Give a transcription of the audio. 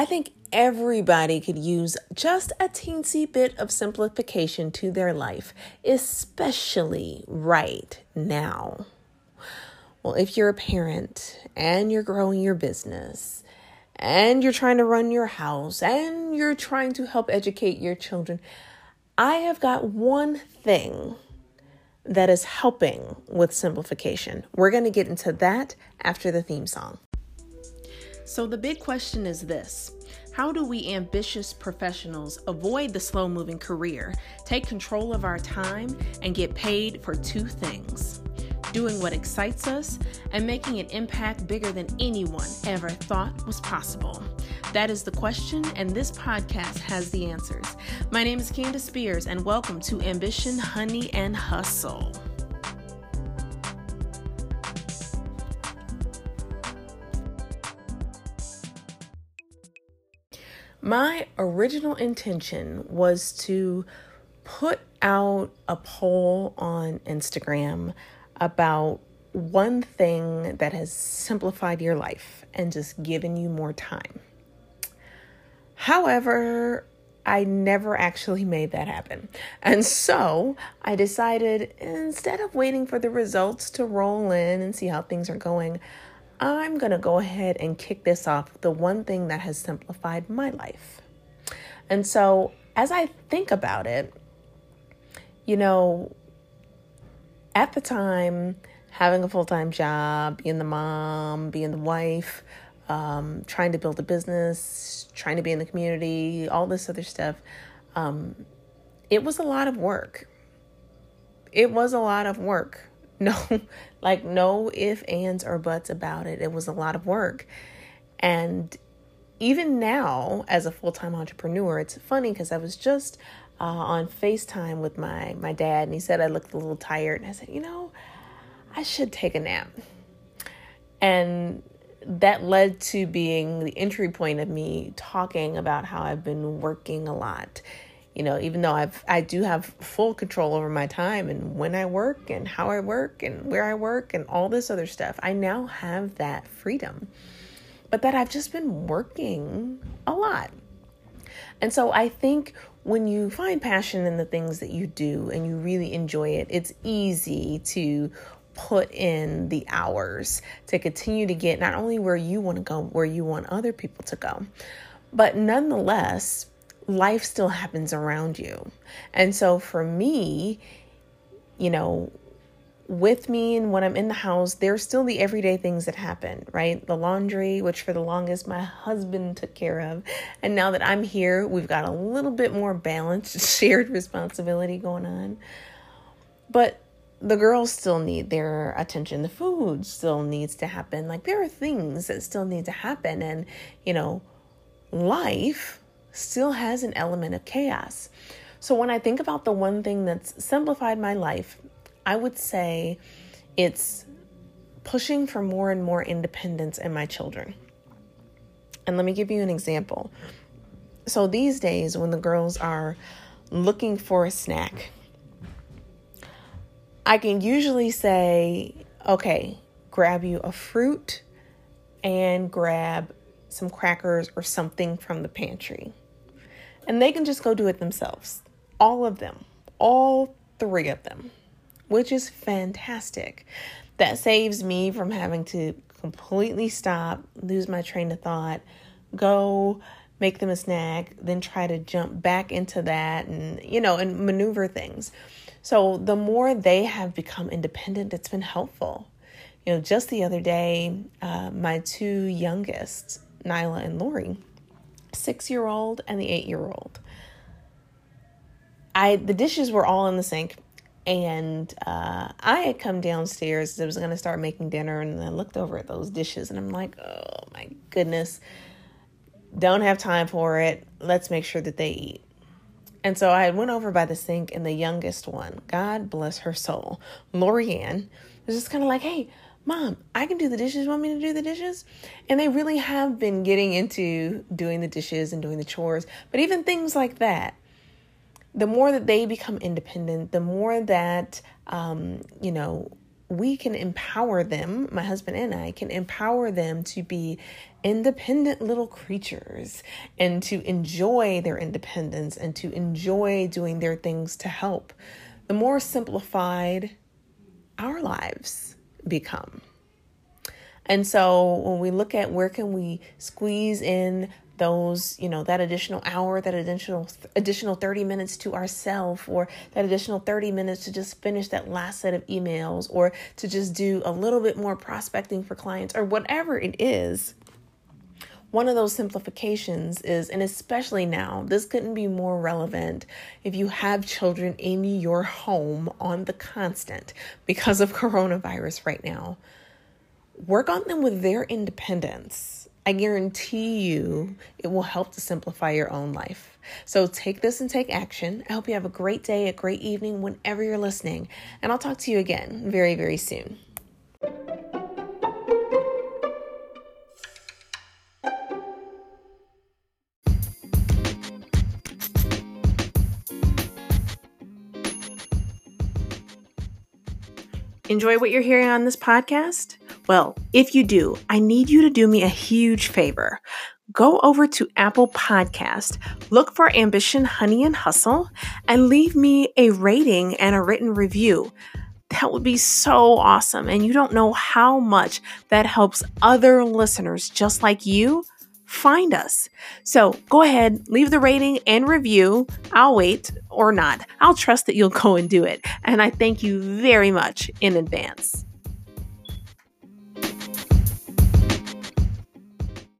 I think everybody could use just a teensy bit of simplification to their life, especially right now. Well, if you're a parent and you're growing your business and you're trying to run your house and you're trying to help educate your children, I have got one thing that is helping with simplification. We're going to get into that after the theme song. So the big question is this: how do we ambitious professionals avoid the slow-moving career, take control of our time, and get paid for two things? Doing what excites us and making an impact bigger than anyone ever thought was possible. That is the question, and this podcast has the answers. My name is Candace Spears, and welcome to Ambition, Honey, and Hustle. My original intention was to put out a poll on Instagram about one thing that has simplified your life and just given you more time. However, I never actually made that happen. And so I decided, instead of waiting for the results to roll in and see how things are going, I'm going to go ahead and kick this off with the one thing that has simplified my life. And so as I think about it, at the time, having a full-time job, being the mom, being the wife, trying to build a business, trying to be in the community, all this other stuff, it was a lot of work. No, no ifs, ands, or buts about it. It was a lot of work. And even now, as a full-time entrepreneur, it's funny because I was just on FaceTime with my dad, and he said I looked a little tired, and I said, I should take a nap. And that led to being the entry point of me talking about how I've been working a lot, even though I do have full control over my time and when I work and how I work and where I work and all this other stuff. I now have that freedom, but that I've just been working a lot. And so I think when you find passion in the things that you do and you really enjoy it, it's easy to put in the hours to continue to get not only where you want to go, where you want other people to go, but nonetheless, life still happens around you. And so for me, with me and when I'm in the house, there's still the everyday things that happen, right? The laundry, which for the longest my husband took care of. And now that I'm here, we've got a little bit more balanced, shared responsibility going on. But the girls still need their attention. The food still needs to happen. There are things that still need to happen. And, life still has an element of chaos. So when I think about the one thing that's simplified my life, I would say it's pushing for more and more independence in my children. And let me give you an example. So these days when the girls are looking for a snack, I can usually say, okay, grab you a fruit and grab some crackers or something from the pantry. And they can just go do it themselves. All of them, all three of them. Which is fantastic. That saves me from having to completely stop, lose my train of thought, go make them a snack, then try to jump back into that and maneuver things. So the more they have become independent, it's been helpful. Just the other day, my two youngest, Nyla and Lori, 6-year-old and the 8-year-old, the dishes were all in the sink. And I had come downstairs, I was going to start making dinner, and I looked over at those dishes, and I'm like, oh my goodness, don't have time for it. Let's make sure that they eat. And so I went over by the sink, and the youngest one, God bless her soul, Lorianne, was just kind of like, hey, Mom, I can do the dishes. You want me to do the dishes? And they really have been getting into doing the dishes and doing the chores, but even things like that. The more that they become independent, the more that, we can empower them, my husband and I can empower them to be independent little creatures and to enjoy their independence and to enjoy doing their things to help. The more simplified our lives become. And so when we look at where can we squeeze in those, you know, that additional hour, that additional 30 minutes to ourselves, or that additional 30 minutes to just finish that last set of emails, or to just do a little bit more prospecting for clients, or whatever it is, one of those simplifications is, and especially now, this couldn't be more relevant if you have children in your home on the constant because of coronavirus right now. Work on them with their independence. I guarantee you it will help to simplify your own life. So take this and take action. I hope you have a great day, a great evening, whenever you're listening. And I'll talk to you again very, very soon. Enjoy what you're hearing on this podcast? Well, if you do, I need you to do me a huge favor. Go over to Apple Podcast, look for Ambition, Honey, and Hustle, and leave me a rating and a written review. That would be so awesome. And you don't know how much that helps other listeners just like you find us. So go ahead, leave the rating and review. I'll wait, or not. I'll trust that you'll go and do it. And I thank you very much in advance.